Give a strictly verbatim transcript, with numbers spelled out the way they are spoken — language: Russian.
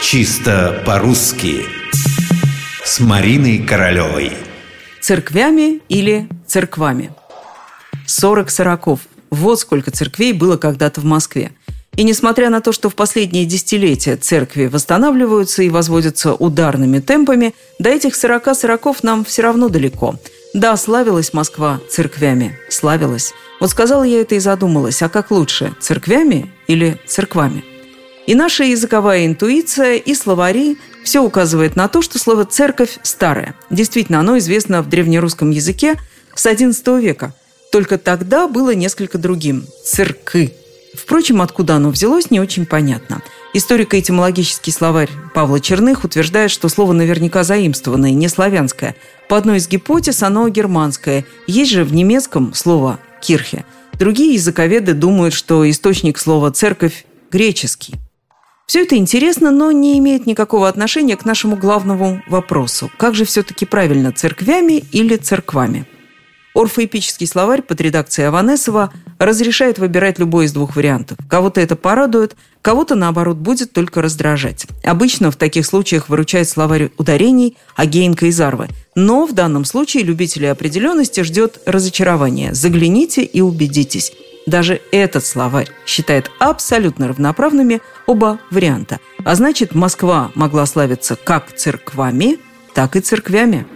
Чисто по-русски с Мариной Королевой. Церквями или церквами. Сорок сороков. Вот сколько церквей было когда-то в Москве. И несмотря на то, что в последние десятилетия церкви восстанавливаются и возводятся ударными темпами, до этих сорока сороков нам все равно далеко. Да, славилась Москва церквями. Славилась. Вот сказала я это и задумалась. А как лучше, церквями или церквами? И наша языковая интуиция, и словари – все указывает на то, что слово «церковь» старое. Действительно, оно известно в древнерусском языке с одиннадцатого века. Только тогда было несколько другим – «церкы». Впрочем, откуда оно взялось, не очень понятно. Историко-этимологический словарь Павла Черных утверждает, что слово наверняка заимствованное, не славянское. По одной из гипотез оно германское. Есть же в немецком слово «кирхе». Другие языковеды думают, что источник слова «церковь» греческий. Все это интересно, но не имеет никакого отношения к нашему главному вопросу. Как же все-таки правильно, церквями или церквами? Орфоэпический словарь под редакцией Аванесова разрешает выбирать любой из двух вариантов. Кого-то это порадует, кого-то, наоборот, будет только раздражать. Обычно в таких случаях выручает словарь ударений Агеенко и Зарвы. Но в данном случае любителей определенности ждет разочарование. Загляните и убедитесь. Даже этот словарь считает абсолютно равноправными оба варианта. А значит, Москва могла славиться как церквами, так и церквями.